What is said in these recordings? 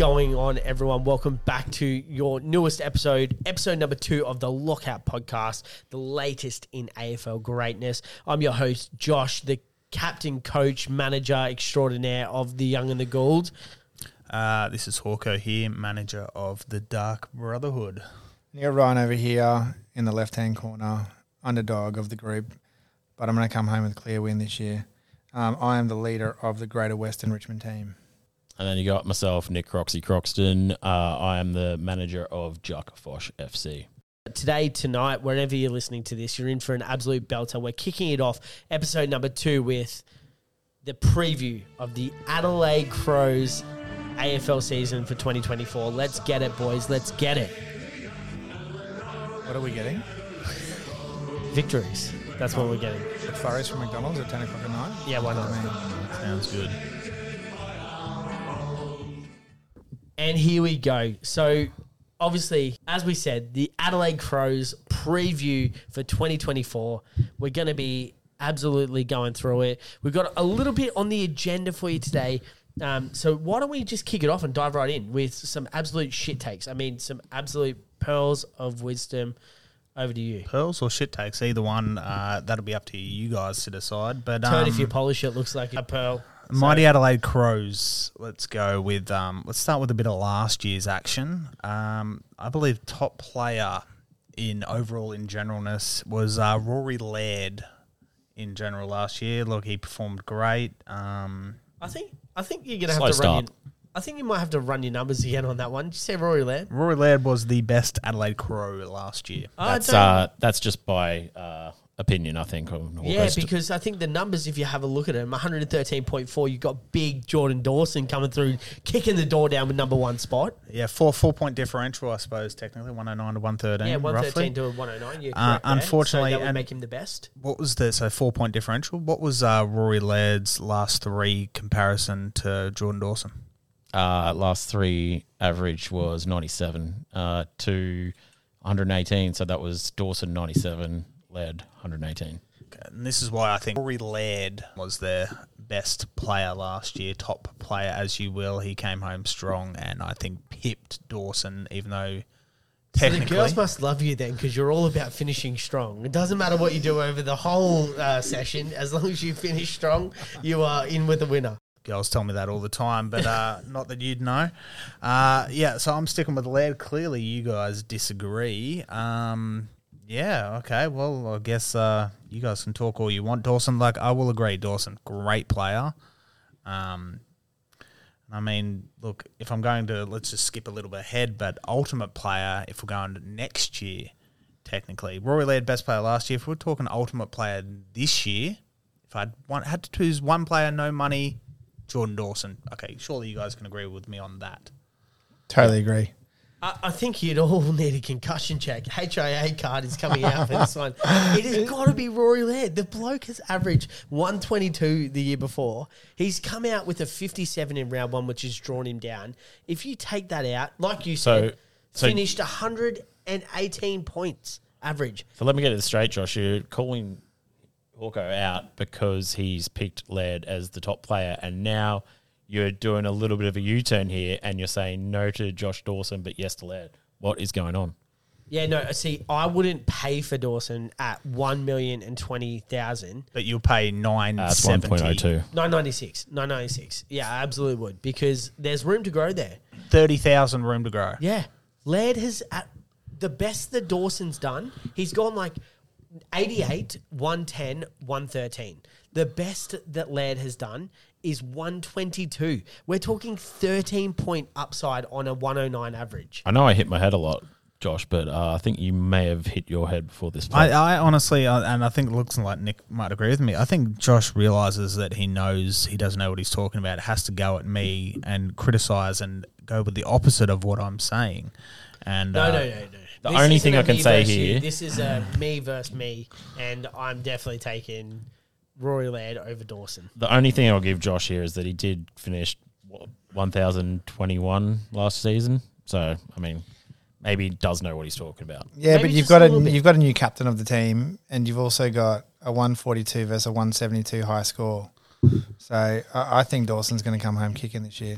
going on, everyone? Welcome back to your newest episode, episode number 2 of the Lockout Podcast, the latest in AFL greatness. I'm your host, Josh, the captain, coach, manager extraordinaire of the Young and the Gold. This is Hawko here, manager of the Dark Brotherhood. Neil Ryan over here in the left-hand corner, underdog of the group, but I'm going to come home with a clear win this year. I am the leader of the Greater Western Richmond team. And then you got myself, Nick Croxy Croxton. I am the manager of Jack Fosh FC. Today, tonight, wherever you're listening to this, you're in for an absolute belter. We're kicking it off, episode number 2, with the preview of the Adelaide Crows AFL season for 2024. Let's get it, boys. Let's get it. What are we getting? Victories. That's what we're getting. The furries from McDonald's at 10 o'clock at night? Yeah, why not? Sounds good. And here we go. So, obviously, as we said, the Adelaide Crows preview for 2024. We're going to be absolutely going through it. We've got a little bit on the agenda for you today. So why don't we just kick it off and dive right in with some absolute shit takes. I mean, some absolute pearls of wisdom. Over to you. Pearls or shit takes, either one. That'll be up to you guys to decide. But turn if you polish it, looks like a pearl. Mighty Adelaide Crows. Let's go with. Let's start with a bit of last year's action. I believe top player in overall in generalness was Rory Laird in general last year. Look, he performed great. I think you're gonna have to run. I think you might have to run your numbers again on that one. Did you say Rory Laird? Rory Laird was the best Adelaide Crow last year. That's just by opinion, I think. Yeah, because I think the numbers, if you have a look at them, 113.4, you've got big Jordan Dawson coming through, kicking the door down with number 1 spot. Yeah, four-point differential, I suppose, technically, 109 to 113, yeah, 113 roughly. To 109, you're correct there. Unfortunately, so that would make him the best. What was the, so four-point differential, what was Rory Laird's last 3 comparison to Jordan Dawson? Last 3 average was 97 to 118. So that was Dawson 97, Laird 118. Okay, and this is why I think Rory Laird was their best player last year, top player as you will. He came home strong and I think pipped Dawson, even though technically... So the girls must love you then because you're all about finishing strong. It doesn't matter what you do over the whole session. As long as you finish strong, you are in with the winner. Girls tell me that all the time, but not that you'd know. Yeah, so I'm sticking with Laird. Clearly, you guys disagree. Yeah, okay. Well, I guess you guys can talk all you want. Dawson, like, I will agree. Dawson, great player. I mean, look, if I'm going to, let's just skip a little bit ahead, but ultimate player, if we're going to next year, technically. Rory Laird, best player last year. If we're talking ultimate player this year, if I had to choose one player, no money, Jordan Dawson. Okay, surely you guys can agree with me on that. Totally agree. I think you'd all need a concussion check. HIA card is coming out for this one. It has got to be Rory Laird. The bloke has averaged 122 the year before. He's come out with a 57 in round 1, which has drawn him down. If you take that out, like you said, finished 118 points average. So let me get it straight, Josh. You're calling Hawko out because he's picked Laird as the top player, and now you're doing a little bit of a U-turn here and you're saying no to Josh Dawson but yes to Laird. What is going on? Yeah, no, see, I wouldn't pay for Dawson at $1,020,000. But you'll pay 996. Yeah, I absolutely would because there's room to grow there. 30,000 room to grow. Yeah. Laird has, at the best the Dawson's done, he's gone like 88, 110, 113. The best that Laird has done is 122. We're talking 13-point upside on a 109 average. I know I hit my head a lot, Josh, but I think you may have hit your head before this play. I honestly, and I think it looks like Nick might agree with me, I think Josh realises that he knows he doesn't know what he's talking about, has to go at me and criticise and go with the opposite of what I'm saying. And no. The only thing I can say here... This is a me versus me, and I'm definitely taking Rory Laird over Dawson. The only thing I'll give Josh here is that he did finish 1,021 last season. So, I mean, maybe he does know what he's talking about. Yeah, maybe, but you've got a new captain of the team, and you've also got a 142 versus a 172 high score. So I think Dawson's going to come home kicking this year.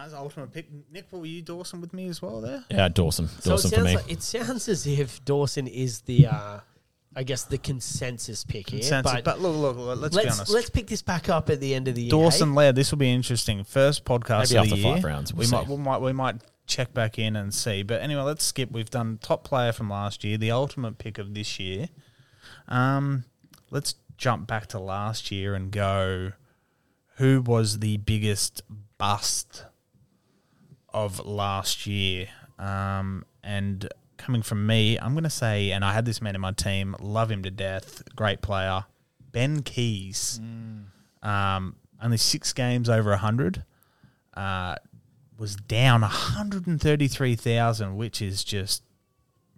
That's an ultimate pick. Nick, were you Dawson with me as well there? Yeah, Dawson. Dawson for me. Like, it sounds as if Dawson is the, I guess, the consensus pick consensus, here. But look, let's be honest. Let's pick this back up at the end of the year. Dawson Laird, this will be interesting. First podcast maybe of the year. Maybe after 5 rounds. We might check back in and see. But anyway, let's skip. We've done top player from last year, the ultimate pick of this year. Let's jump back to last year and go, who was the biggest bust of last year? And coming from me, I'm going to say, and I had this man in my team, love him to death, great player, Ben Keys. Only 6 games over 100. Was down 133,000, which is just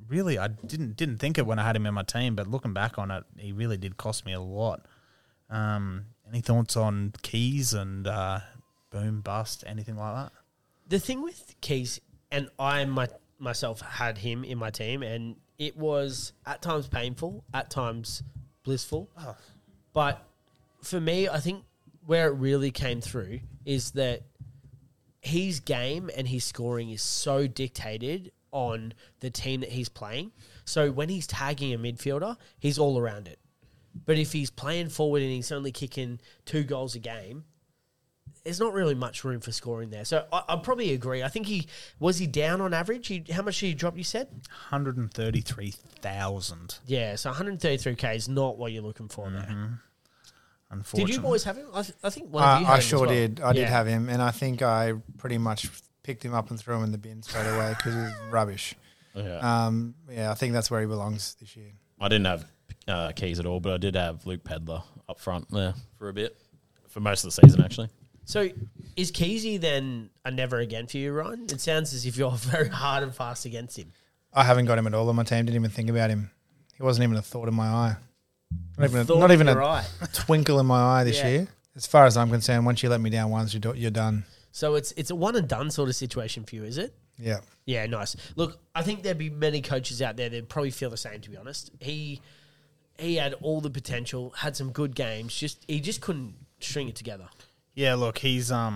really, I didn't think it when I had him in my team, but looking back on it, he really did cost me a lot. Any thoughts on Keys and boom, bust, anything like that? The thing with Keys, and I myself had him in my team, and it was at times painful, at times blissful. Oh. But for me, I think where it really came through is that his game and his scoring is so dictated on the team that he's playing. So when he's tagging a midfielder, he's all around it. But if he's playing forward and he's only kicking 2 goals a game, there's not really much room for scoring there. So I probably agree. I think he was down on average? How much did he drop, you said? 133,000. Yeah, so 133K is not what you're looking for there. Did you boys have him? I think one of you had him. I sure did. I did have him, and I think I pretty much picked him up and threw him in the bin straight away because he was rubbish. Yeah. I think that's where he belongs this year. I didn't have Keys at all, but I did have Luke Pedler up front there for a bit, for most of the season, actually. So is Keezy then a never again for you, Ryan? It sounds as if you're very hard and fast against him. I haven't got him at all on my team. Didn't even think about him. He wasn't even a thought in my eye. Not even a twinkle in my eye this year. As far as I'm concerned, once you let me down once, you're done. So it's a one and done sort of situation for you, is it? Yeah. Yeah, nice. Look, I think there'd be many coaches out there that probably feel the same, to be honest. He had all the potential, had some good games. He just couldn't string it together. Yeah, look, he's like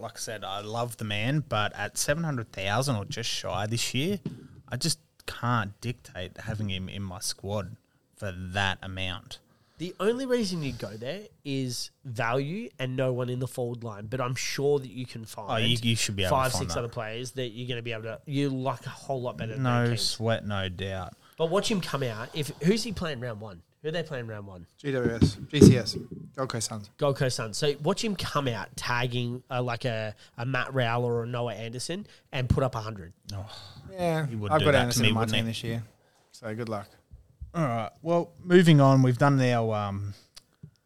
I said, I love the man, but at 700,000 or just shy this year, I just can't dictate having him in my squad for that amount. The only reason you go there is value and no one in the forward line, but I'm sure that you can find you should be able five, to find six that. Other players that you're going to be able to. You like a whole lot better. No sweat, no doubt. But watch him come out. Who's he playing round one? Who are they playing round one? GWS, GCS, Gold Coast Suns. Gold Coast Suns. So watch him come out tagging like a Matt Rowell or a Noah Anderson and put up 100. Oh. Yeah, I've got Anderson in my team this year, so good luck. All right, well, moving on, we've done our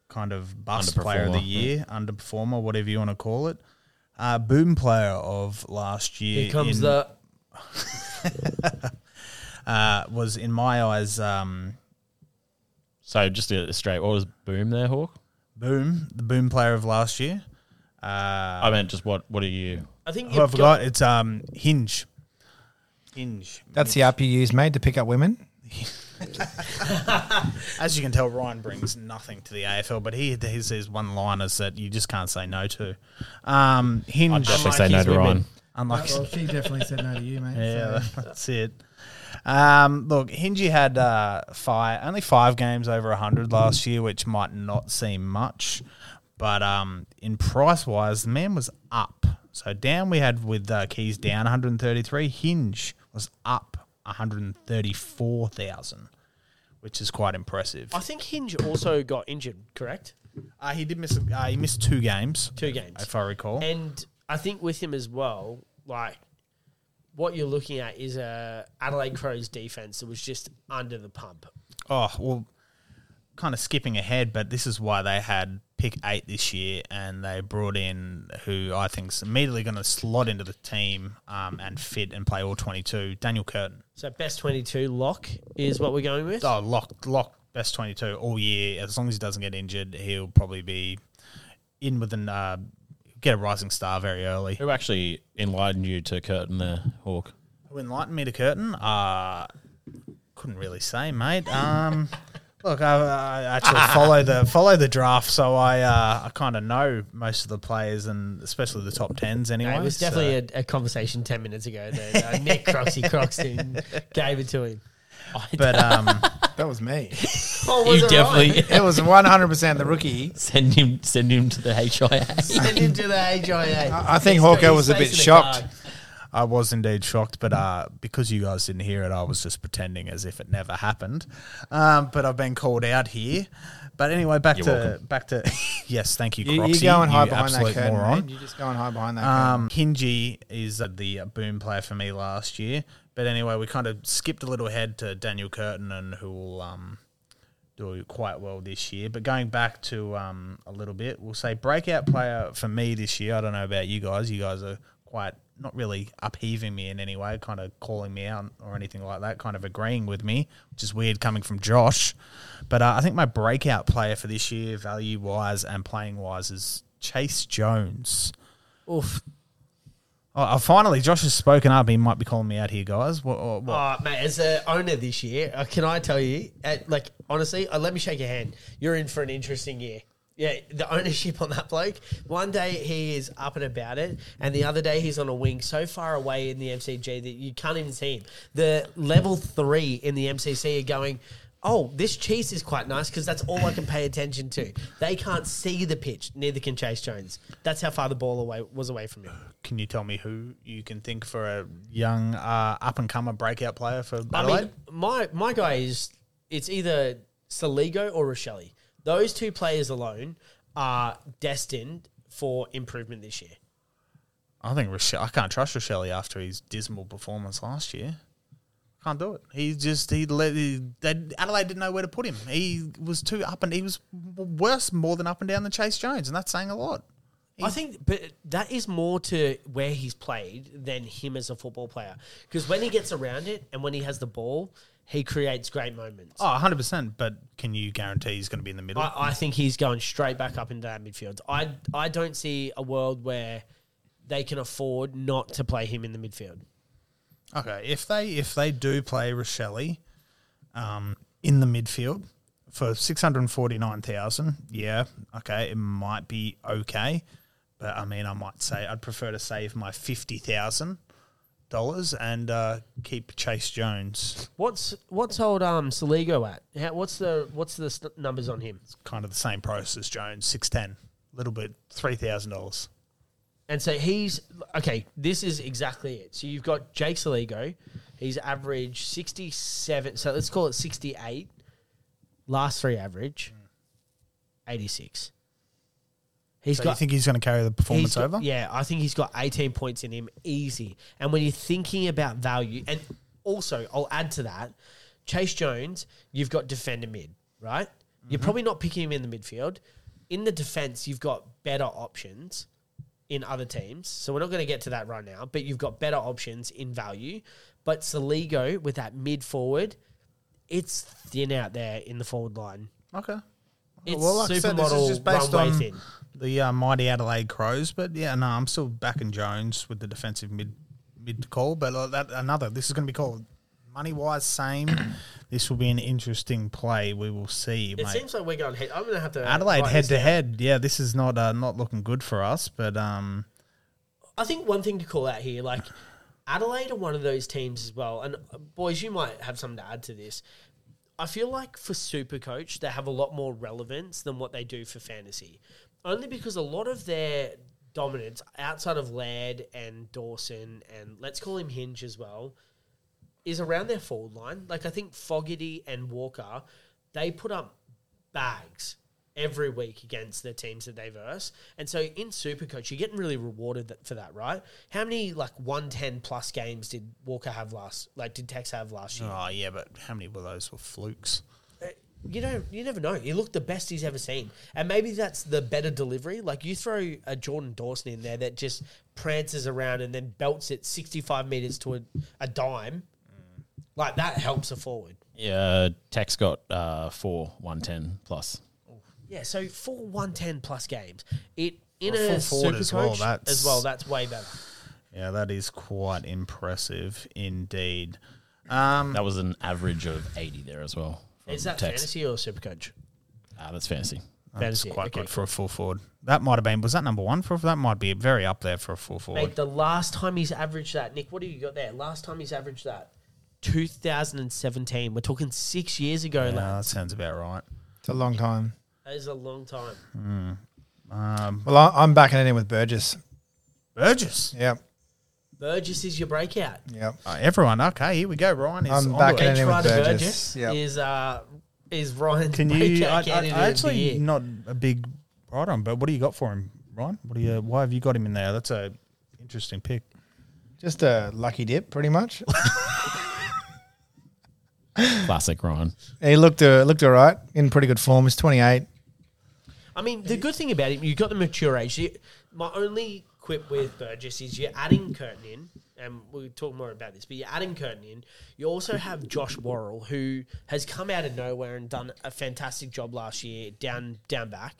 kind of bust player of the year, underperformer, whatever you want to call it. Boom player of last year. Here comes was in my eyes... So just to get it straight, what was Boom there, Hawk? Boom, the Boom player of last year. I meant just what are you? I think I forgot. It's Hinge. Hinge. That's the app you use, mate, to pick up women. As you can tell, Ryan brings nothing to the AFL, but he says one-liners that you just can't say no to. Hinge. I'd definitely say no to women. Ryan. Unlike well, she definitely said no to you, mate. Yeah, so. That's it. Look, Hinge had only 5 games over 100 last year, which might not seem much, but in price-wise, the man was up. So down we had with Keys down 133, Hinge was up 134,000, which is quite impressive. I think Hinge also got injured, correct? He did miss. He missed 2 games. 2 games, if I recall. And I think with him as well, like. What you're looking at is a Adelaide Crows defense that was just under the pump. Oh, well, kind of skipping ahead, but this is why they had pick 8 this year and they brought in who I think is immediately going to slot into the team and fit and play all 22, Daniel Curtin. So best 22 lock is what we're going with? Oh, lock best 22 all year. As long as he doesn't get injured, he'll probably be in with an... get a rising star very early. Who actually enlightened you to Curtin there, Hawk? Who enlightened me to Curtin? Couldn't really say, mate. Look, I actually follow the draft, so I kind of know most of the players, and especially the top tens anyway. No, it was definitely a conversation 10 minutes ago that Nick Croxton gave it to him. That was me. Oh, was you definitely. Right? It was 100% the rookie. Send him to the HIA. I think Hawker was a bit shocked. I was indeed shocked, but because you guys didn't hear it, I was just pretending as if it never happened. But I've been called out here. But anyway, back to yes, thank you, Croxy. You go and hide behind that curtain, moron. You just go and hide behind that curtain. Hingy is the boom player for me last year. But anyway, we kind of skipped a little ahead to Daniel Curtin, and who will do quite well this year. But going back to a little bit, we'll say breakout player for me this year. I don't know about you guys. You guys are quite not really upheaving me in any way, kind of calling me out or anything like that, kind of agreeing with me, which is weird coming from Josh. But I think my breakout player for this year, value-wise and playing-wise, is Chase Jones. Oof. Finally, Josh has spoken up. He might be calling me out here, guys. What? Oh, mate, as an owner this year, can I tell you, honestly, let me shake your hand. You're in for an interesting year. Yeah, the ownership on that bloke. One day he is up and about it, and the other day he's on a wing so far away in the MCG that you can't even see him. The level 3 in the MCC are going, oh, this cheese is quite nice because that's all I can pay attention to. They can't see the pitch. Neither can Chase Jones. That's how far the ball was away from him. Can you tell me who you can think for a young up-and-comer breakout player for Adelaide? I mean, my guy is it's either Soligo or Rachele. Those two players alone are destined for improvement this year. I think I can't trust Rachele after his dismal performance last year. Can't do it. Adelaide didn't know where to put him. He was too up and he was worse more than up and down than Chase Jones, and that's saying a lot. I think, but that is more to where he's played than him as a football player. Because when he gets around it and when he has the ball, he creates great moments. Oh, 100%. But can you guarantee he's going to be in the middle? I think he's going straight back up into that midfield. I don't see a world where they can afford not to play him in the midfield. Okay, if they do play Rachele in the midfield for 649,000, yeah, okay, it might be okay, but I mean, I might say I'd prefer to save my $50,000 and keep Chase Jones. What's old Soligo at? What's the numbers on him? It's kind of the same price as Jones, 610, little bit $3,000. And so he's okay. This is exactly it. So you've got Jake Soligo. He's averaged 67. So let's call it 68. Last three average, 86. You think he's going to carry the performance over? Yeah, I think he's got 18 points in him, easy. And when you're thinking about value, and also I'll add to that, Chase Jones. You've got defender mid, right? Mm-hmm. You're probably not picking him in the midfield. In the defense, you've got better options in other teams. So we're not going to get to that right now, but you've got better options in value. But Soligo, with that mid-forward, it's thin out there in the forward line. Okay. It's supermodel runway thin. The mighty Adelaide Crows, but yeah, no, I'm still backing Jones with the defensive mid call, but this is going to be called money-wise, same. This will be an interesting play. We will see. It seems like we're going head. I'm going to have to Adelaide head-to-head. Yeah, this is not looking good for us. But I think one thing to call out here, like Adelaide are one of those teams as well. And boys, you might have something to add to this. I feel like for Supercoach, they have a lot more relevance than what they do for fantasy, only because a lot of their dominance outside of Laird and Dawson and let's call him Hinge as well, is around their forward line. Like, I think Fogarty and Walker, they put up bags every week against the teams that they verse. And so in Supercoach, you're getting really rewarded for that, right? How many, 110-plus games did Walker have did Tex have last year? Oh, yeah, but how many of those were flukes? You never know. He looked the best he's ever seen. And maybe that's the better delivery. Like, you throw a Jordan Dawson in there that just prances around and then belts it 65 metres to a dime. Like, that helps a forward. Yeah, Tex got 4 110-plus. Yeah, so 4 110-plus games. That's way better. Yeah, that is quite impressive indeed. That was an average of 80 there as well. Is that Tex. Fantasy or Supercoach? That's fantasy. That's quite good for a full forward. That might have been, was that number one for, that might be very up there for a full forward. Mate, the last time he's averaged that, Nick, what do you got there? Last time he's averaged that, 2017. We're talking 6 years ago, lads. That sounds about right. It's a long time. That is a long time. Well, I'm backing it in with Burgess. Burgess? Yeah. Burgess is your breakout. Yeah. Everyone, okay, here we go. Ryan is on back in with Burgess. Yep. Is Ryan's breakout candidate of the year. Actually not a big write on, but what do you got for him, Ryan? Why have you got him in there? That's a interesting pick. Just a lucky dip, pretty much. Classic Ryan. He looked all right, in pretty good form. He's 28. I mean, the good thing about him, you've got the mature age. My only quip with Burgess is you're adding Curtin in, and we'll talk more about this, but you're adding Curtin in. You also have Josh Worrell, who has come out of nowhere and done a fantastic job last year down back.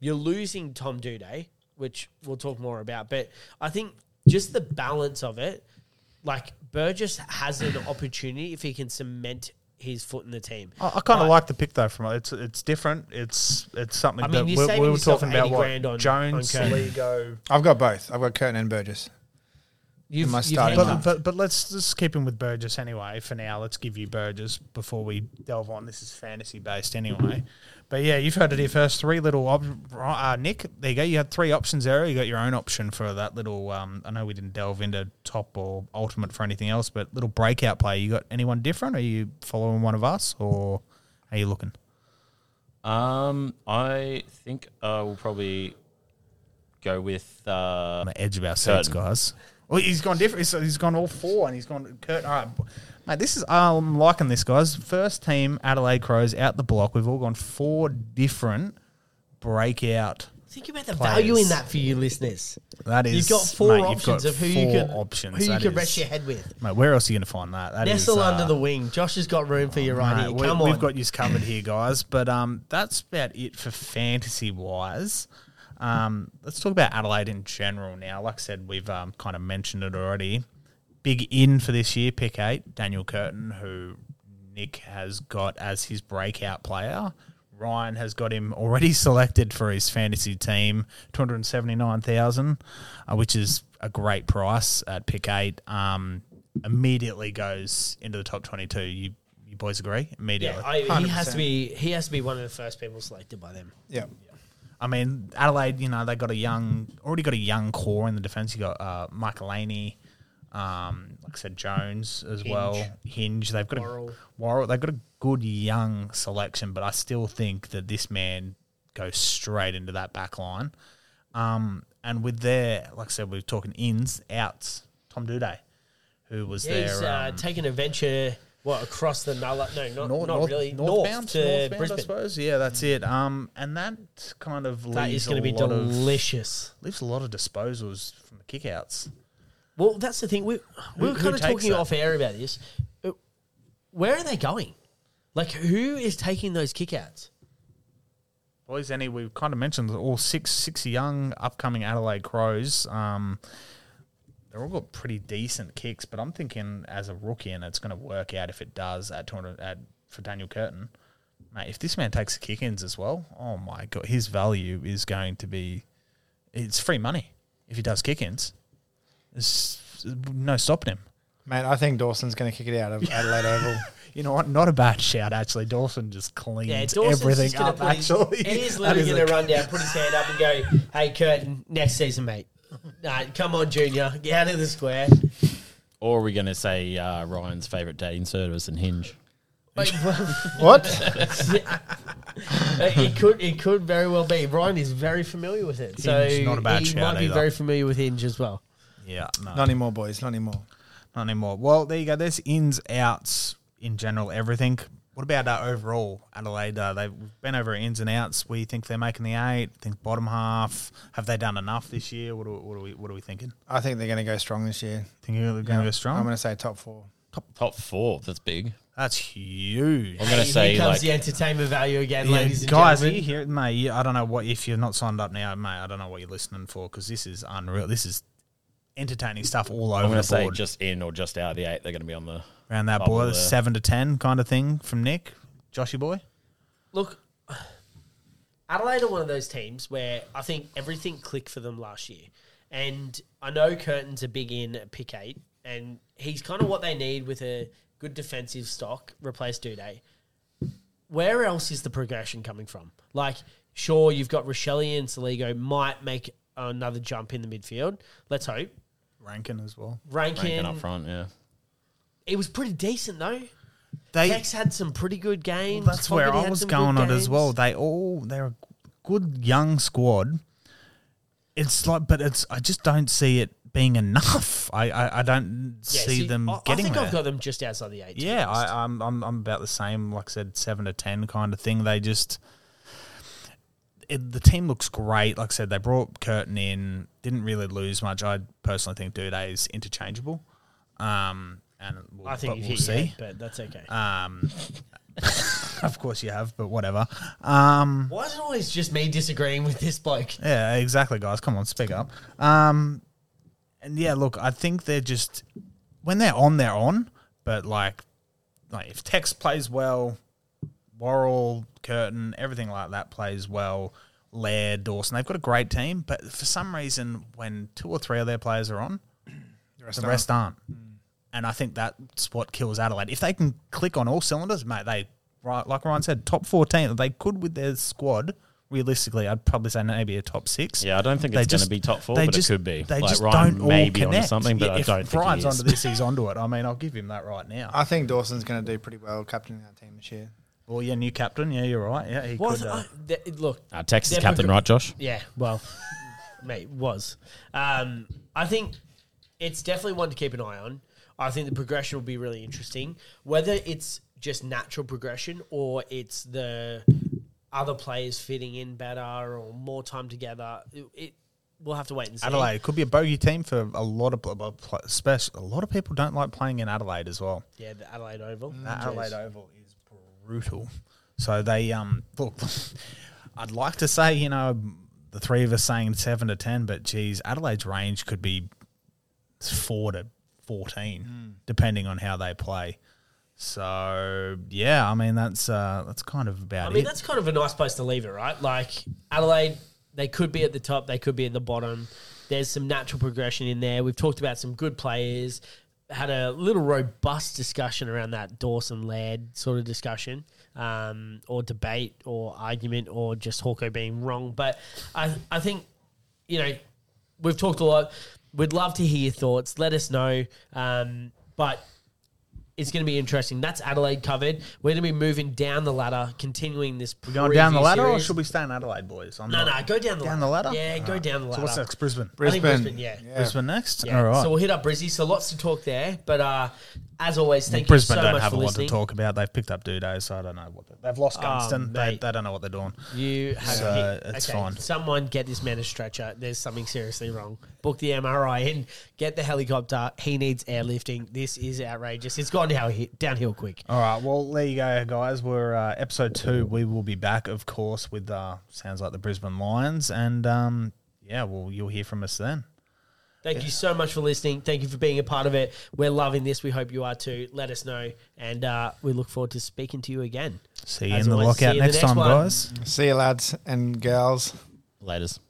You're losing Tom Doedee, which we'll talk more about, but I think just the balance of it, like Burgess has an opportunity if he can cement his foot in the team. I kind of like the pick though. From it's different. It's something. I mean, that we were talking about what Jones, Soligo. I've got both. I've got Curtin and Burgess. But let's just keep him with Burgess anyway for now. Let's give you Burgess before we delve on. This is fantasy based anyway. But yeah, you've heard it here first. Three little Nick. There you go. You had three options there. You got your own option for that little. I know we didn't delve into top or ultimate for anything else, but little breakout player. You got anyone different? Are you following one of us, or how are you looking? I think we'll probably go with on the edge of our seats, guys. Well, he's gone different. He's gone all four, and he's gone Curtin. All right, mate. This is I'm liking this, guys. First team Adelaide Crows out the block. We've all gone four different breakout. Think about the value in that for you, listeners. That is, you've got four options of who you can rest your head with. Mate, where else are you going to find that? That Nestle is, under the wing. Josh has got room for you right here. We've got you covered here, guys. But that's about it for fantasy wise. Let's talk about Adelaide in general now. Like I said, we've kind of mentioned it already. Big in for this year, pick 8, Daniel Curtin, who Nick has got as his breakout player. Ryan has got him already selected for his fantasy team, $279,000, which is a great price at pick 8. Immediately goes into the top 22. You boys agree? Immediately. Yeah, he has to be one of the first people selected by them. Yeah. I mean, Adelaide, you know, they got already got a young core in the defence. You got Michael Laney, like I said, Jones as well. Hinge. They've got Worrell. They've got a good young selection, but I still think that this man goes straight into that back line. And with their, like I said, we're talking ins, outs, Tom Doedee, who was there. He's taking a venture... What, across the Nulla? No, northbound to Brisbane. I suppose. Yeah, that's it. And that kind of leaves that is going to be delicious. Leaves a lot of disposals from the kickouts. Well, that's the thing. We were kind of talking off air about this. Where are they going? Like, who is taking those kickouts? Boys, we've kind of mentioned all six young upcoming Adelaide Crows. They've all got pretty decent kicks, but I'm thinking as a rookie, and it's going to work out if it does for Daniel Curtin. Mate, if this man takes the kick-ins as well, oh my God, his value is going to be... It's free money if he does kick-ins. There's no stopping him. Mate, I think Dawson's going to kick it out of Adelaide Oval. You know what? Not a bad shout, actually. Dawson just cleans everything up, actually. He's literally going to run down, put his hand up and go, "Hey, Curtin, next season, mate. Nah, come on, Junior. Get out of the square." Or are we going to say Ryan's favourite dating service and Hinge? What? It could very well be. Ryan is very familiar with it. Hinge, so not a bad shout might be either. Very familiar with Hinge as well. Yeah. No. Not anymore, boys. Not anymore. Not anymore. Well, there you go. There's ins, outs, in general, everything. What about overall Adelaide? They've been over ins and outs. We think they're making the 8. Think bottom half. Have they done enough this year? What are we thinking? I think they're going to go strong this year. Think they're going to go strong? I'm going to say top 4. Top 4. That's big. That's huge. I'm going to say here comes the entertainment value again, ladies and gentlemen. Guys, you hear it, mate. I don't know what if you're not signed up now, mate. I don't know what you're listening for because this is unreal. This is entertaining stuff all over the board. I'm going to say just in or just out of the 8. They're going to be on the. Around that border, 7 to 10 kind of thing from Nick. Joshy boy? Look, Adelaide are one of those teams where I think everything clicked for them last year. And I know Curtin's a big in at pick 8, and he's kind of what they need with a good defensive stock, replace Doedee. Where else is the progression coming from? Like, sure, you've got Rachele and Soligo might make another jump in the midfield. Let's hope. Rankin as well. Rankin up front, yeah. It was pretty decent, though. Tex had some pretty good games. Well, that's Fogarty where I was going on as well. They're a good young squad. It's like, but it's I just don't see it being enough. I don't see them getting. I think I've got them just outside the 8. Yeah, I'm about the same. Like I said, 7 to 10 kind of thing. They just. The team looks great. Like I said, they brought Curtin in, didn't really lose much. I personally think Doedee is interchangeable. And I think we'll see. Head, but that's okay. Of course you have, but whatever. Why is it always just me disagreeing with this bloke? Yeah, exactly, guys. Come on, speak up. And yeah, look, I think they're just when they're on, they're on. But like if Tex plays well, Worrell, Curtin, everything like that plays well. Laird, Dawson, they've got a great team, but for some reason, when 2 or 3 of their players are on, the rest aren't. And I think that's what kills Adelaide. If they can click on all cylinders, mate, they, like Ryan said, top 14, they could with their squad, realistically, I'd probably say maybe a top 6. Yeah, I don't think it's going to be top 4, but it could be. They just Ryan don't may all be onto something, but yeah, I don't think he is. If Ryan's onto this, he's onto it. I mean, I'll give him that right now. I think Dawson's going to do pretty well captaining that team this year. Well, yeah, new captain. Yeah, you're right. Yeah, he could. Tex is captain, right, Josh? Yeah, well, mate, was. I think it's definitely one to keep an eye on. I think the progression will be really interesting. Whether it's just natural progression or it's the other players fitting in better or more time together, we'll have to wait and see. Adelaide could be a bogey team for a lot of especially a lot of people don't like playing in Adelaide as well. Yeah, the Adelaide Oval. Adelaide Oval is brutal. So they look. I'd like to say the three of us saying 7 to 10, but geez, Adelaide's range could be 4 to 14, depending on how they play. So yeah, I mean that's kind of about it. I mean that's kind of a nice place to leave it, right? Like Adelaide, they could be at the top, they could be at the bottom. There's some natural progression in there. We've talked about some good players. Had a little robust discussion around that Dawson Laird sort of discussion, or debate, or argument, or just Hawko being wrong. But I think we've talked a lot. We'd love to hear your thoughts. Let us know. But it's going to be interesting. That's Adelaide covered. We're going to be moving down the ladder, continuing this. We're going down the ladder, series. Or should we stay in Adelaide, boys? No, go down the ladder. Down the ladder? Yeah, go down the ladder. So what's next? Brisbane. I think Brisbane, yeah. Brisbane next? Yeah. All right. So we'll hit up Brizzy. So lots to talk there. But as always, thank you so much for listening. Brisbane don't have a lot to talk about. They've picked up Doedee, so I don't know what they've lost Gunston. They don't know what they're doing. It's fine. Someone get this man a stretcher. There's something seriously wrong. Book the MRI in. Get the helicopter. He needs airlifting. This is outrageous. It's gone downhill quick. All right. Well, there you go, guys. We're episode 2. We will be back, of course, with sounds like the Brisbane Lions, and you'll hear from us then. Thank you so much for listening. Thank you for being a part of it. We're loving this. We hope you are too. Let us know. And we look forward to speaking to you again. See you in the lockout next time, guys. See you, lads and girls. Laters.